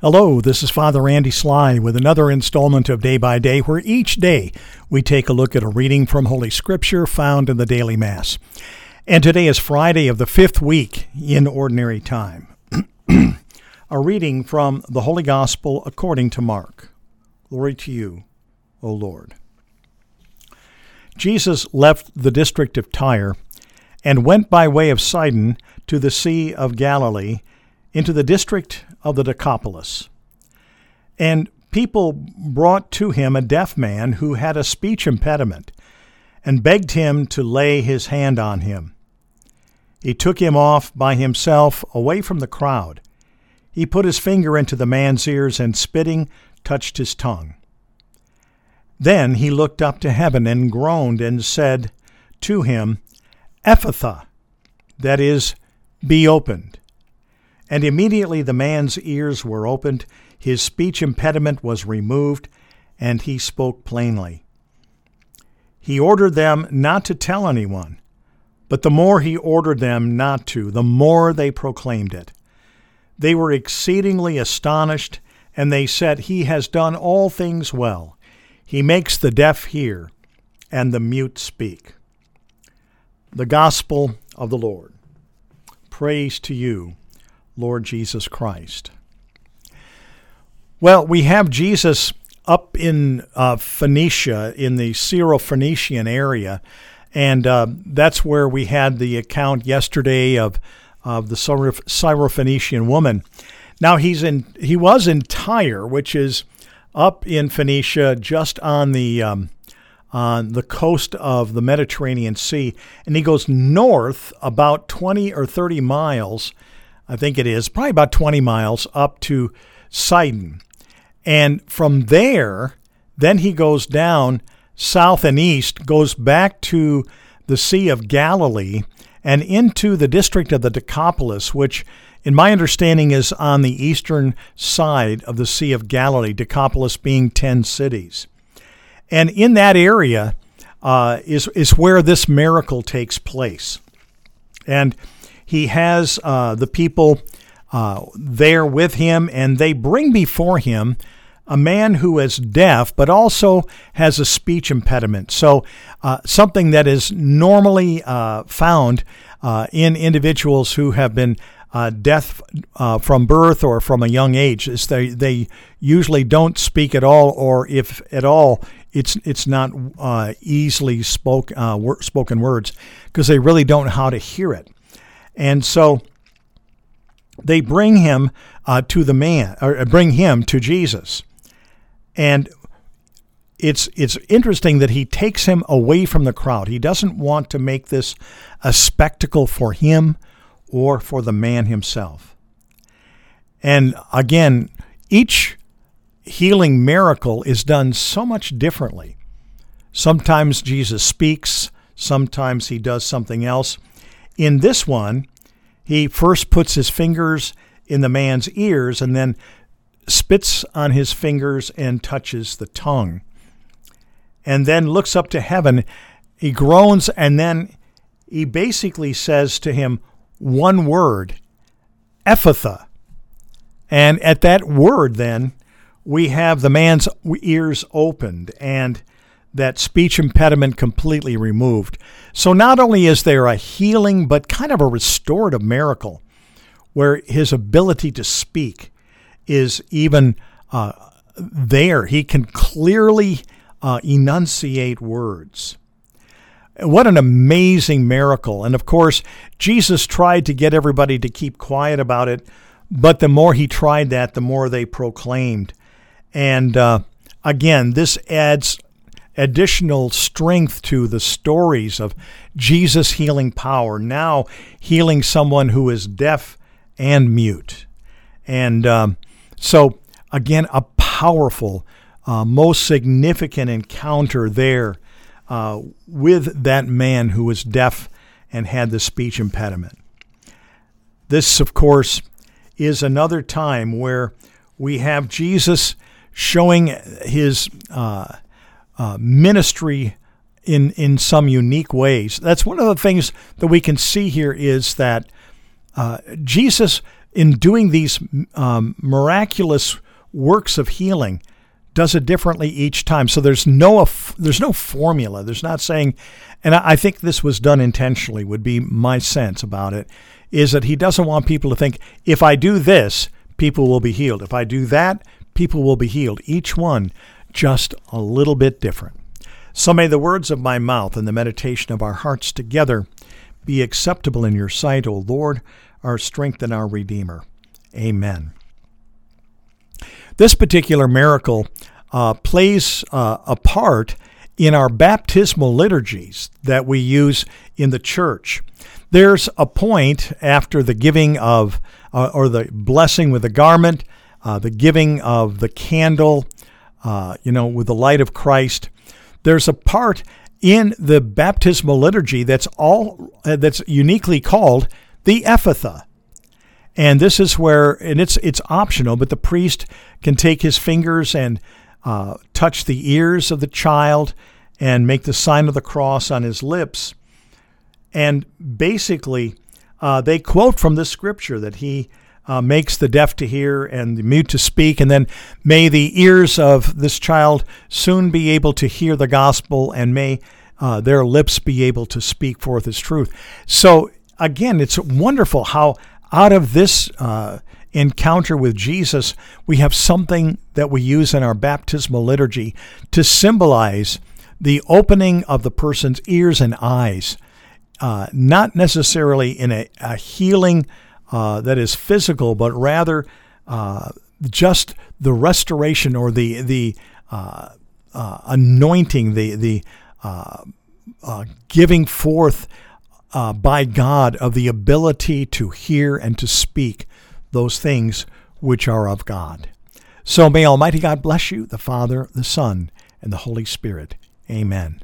Hello, this is Father Andy Sly with another installment of Day by Day, where each day we take a look at a reading from Holy Scripture found in the Daily Mass. And today is Friday of the fifth week in Ordinary Time. A reading from the Holy Gospel according to Mark. Glory to you, O Lord. Jesus left the district of Tyre and went by way of Sidon to the Sea of Galilee into the district of the Decapolis. And people brought to him a deaf man who had a speech impediment, and begged him to lay his hand on him. He took him off by himself, away from the crowd. He put his finger into the man's ears, and spitting, touched his tongue. Then he looked up to heaven and groaned and said to him, "Ephatha," that is, "Be opened." And immediately the man's ears were opened, his speech impediment was removed, and he spoke plainly. He ordered them not to tell anyone, but the more he ordered them not to, the more they proclaimed it. They were exceedingly astonished, and they said, "He has done all things well. He makes the deaf hear, and the mute speak." The Gospel of the Lord. Praise to you, Lord Jesus Christ. Well, we have Jesus up in Phoenicia, in the Syro-Phoenician area, and that's where we had the account yesterday of the Syro-Phoenician woman. Now he was in Tyre, which is up in Phoenicia, just on the coast of the Mediterranean Sea, and he goes north about 20 or 30 miles. I think it is, probably about 20 miles up to Sidon. And from there, then he goes down south and east, goes back to the Sea of Galilee and into the district of the Decapolis, which in my understanding is on the eastern side of the Sea of Galilee, Decapolis being 10 cities. And in that area is where this miracle takes place. And he has the people there with him, and they bring before him a man who is deaf but also has a speech impediment. So something that is normally found in individuals who have been deaf from birth or from a young age, is they usually don't speak at all, or if at all, it's not easily spoken words, because they really don't know how to hear it. And so they bring him to the man, or bring him to Jesus. And it's interesting that he takes him away from the crowd. He doesn't want to make this a spectacle for him or for the man himself. And again, each healing miracle is done so much differently. Sometimes Jesus speaks, sometimes he does something else. In this one, he first puts his fingers in the man's ears and then spits on his fingers and touches the tongue. And then looks up to heaven, he groans, and then he basically says to him one word, "Ephatha." And at that word then, we have the man's ears opened and that speech impediment completely removed. So not only is there a healing, but kind of a restorative miracle where his ability to speak is even there. He can clearly enunciate words. What an amazing miracle. And of course, Jesus tried to get everybody to keep quiet about it, but the more he tried that, the more they proclaimed. And again, this adds additional strength to the stories of Jesus' healing power, now healing someone who is deaf and mute. And so, again, a powerful, most significant encounter there with that man who was deaf and had the speech impediment. This, of course, is another time where we have Jesus showing his ministry in some unique ways. That's one of the things that we can see here, is that Jesus in doing these miraculous works of healing, does it differently each time. So there's no formula. There's not saying, and I think this was done intentionally, would be my sense about it, is that he doesn't want people to think, if I do this, people will be healed. If I do that, people will be healed. Each one just a little bit different. So may the words of my mouth and the meditation of our hearts together be acceptable in your sight, O Lord, our strength and our Redeemer. Amen. This particular miracle plays a part in our baptismal liturgies that we use in the church. There's a point after the giving of, or the blessing with the garment, the giving of the candle, with the light of Christ. There's a part in the baptismal liturgy that's uniquely called the Ephatha. And this is where, and it's optional, but the priest can take his fingers and touch the ears of the child and make the sign of the cross on his lips. And basically, they quote from this scripture that he makes the deaf to hear and the mute to speak, and then may the ears of this child soon be able to hear the gospel, and may their lips be able to speak forth his truth. So again, it's wonderful how out of this encounter with Jesus, we have something that we use in our baptismal liturgy to symbolize the opening of the person's ears and eyes, not necessarily in a healing that is physical, but rather just the restoration or the anointing, the giving forth by God of the ability to hear and to speak those things which are of God. So may Almighty God bless you, the Father, the Son, and the Holy Spirit. Amen.